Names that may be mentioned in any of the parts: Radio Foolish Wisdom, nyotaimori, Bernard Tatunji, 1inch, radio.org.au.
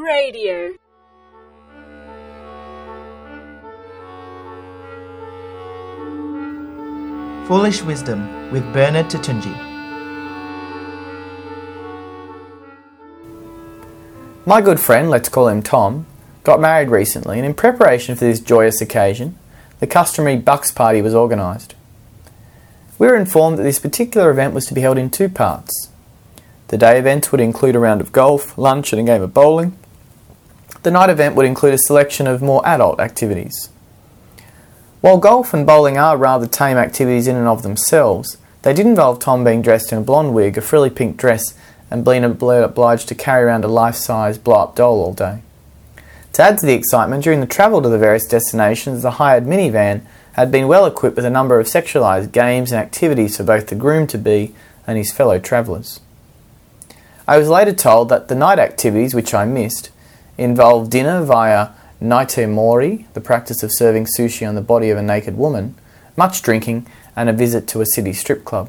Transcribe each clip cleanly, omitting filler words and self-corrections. Radio. Foolish Wisdom with Bernard Tatunji. My good friend, let's call him Tom, got married recently, and in preparation for this joyous occasion, the customary bucks party was organised. We were informed that this particular event was to be held in two parts. The day events would include a round of golf, lunch and a game of bowling. The night event would include a selection of more adult activities. While golf and bowling are rather tame activities in and of themselves, they did involve Tom being dressed in a blonde wig, a frilly pink dress, and being obliged to carry around a life-size blow-up doll all day. To add to the excitement, during the travel to the various destinations, the hired minivan had been well equipped with a number of sexualised games and activities for both the groom-to-be and his fellow travellers. I was later told that the night activities, which I missed, involved dinner via nyotaimori, the practice of serving sushi on the body of a naked woman, much drinking, and a visit to a city strip club.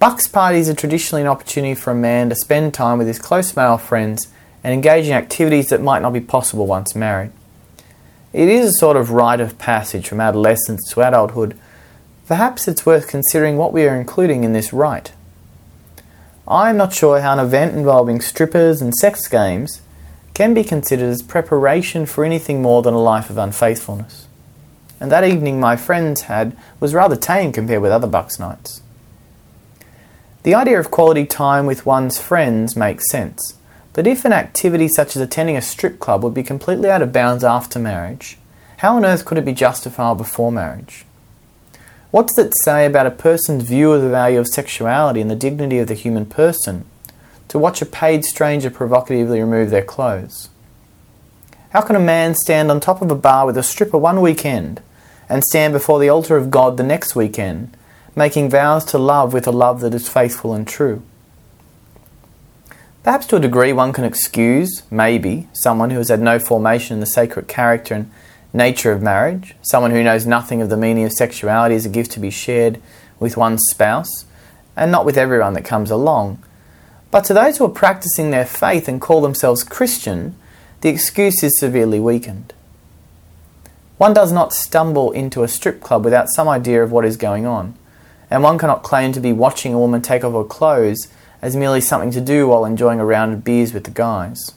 Bucks parties are traditionally an opportunity for a man to spend time with his close male friends and engage in activities that might not be possible once married. It is a sort of rite of passage from adolescence to adulthood. Perhaps it's worth considering what we are including in this rite. I am not sure how an event involving strippers and sex games can be considered as preparation for anything more than a life of unfaithfulness. And that evening my friends had was rather tame compared with other bucks nights. The idea of quality time with one's friends makes sense. But if an activity such as attending a strip club would be completely out of bounds after marriage, how on earth could it be justified before marriage? What does it say about a person's view of the value of sexuality and the dignity of the human person to watch a paid stranger provocatively remove their clothes? How can a man stand on top of a bar with a stripper one weekend and stand before the altar of God the next weekend, making vows to love with a love that is faithful and true? Perhaps to a degree one can excuse, maybe, someone who has had no formation in the sacred character and nature of marriage, someone who knows nothing of the meaning of sexuality as a gift to be shared with one's spouse, and not with everyone that comes along. But to those who are practicing their faith and call themselves Christian, the excuse is severely weakened. One does not stumble into a strip club without some idea of what is going on, and one cannot claim to be watching a woman take off her clothes as merely something to do while enjoying a round of beers with the guys.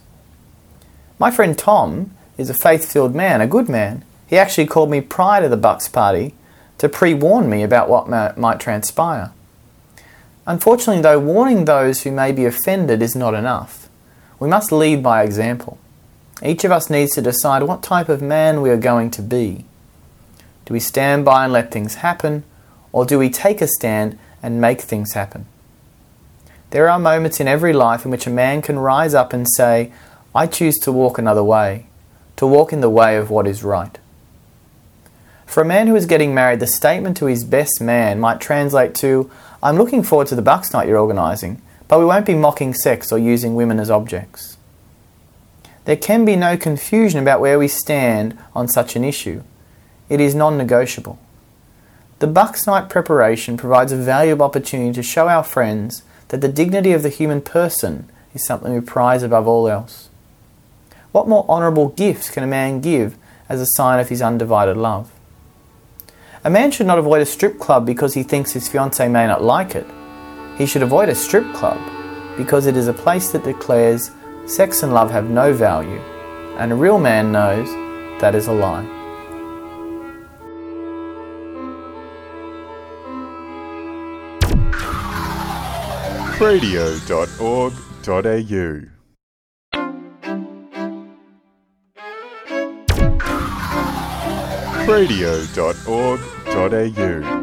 My friend Tom is a faith-filled man, a good man. He actually called me prior to the bucks party to pre-warn me about what might transpire. Unfortunately, though, warning those who may be offended is not enough. We must lead by example. Each of us needs to decide what type of man we are going to be. Do we stand by and let things happen, or do we take a stand and make things happen? There are moments in every life in which a man can rise up and say, I choose to walk another way, to walk in the way of what is right. For a man who is getting married, the statement to his best man might translate to, I'm looking forward to the bucks night you're organising, but we won't be mocking sex or using women as objects. There can be no confusion about where we stand on such an issue. It is non-negotiable. The bucks night preparation provides a valuable opportunity to show our friends that the dignity of the human person is something we prize above all else. What more honourable gifts can a man give as a sign of his undivided love? A man should not avoid a strip club because he thinks his fiancée may not like it. He should avoid a strip club because it is a place that declares sex and love have no value, and a real man knows that is a lie. radio.org.au radio.org.au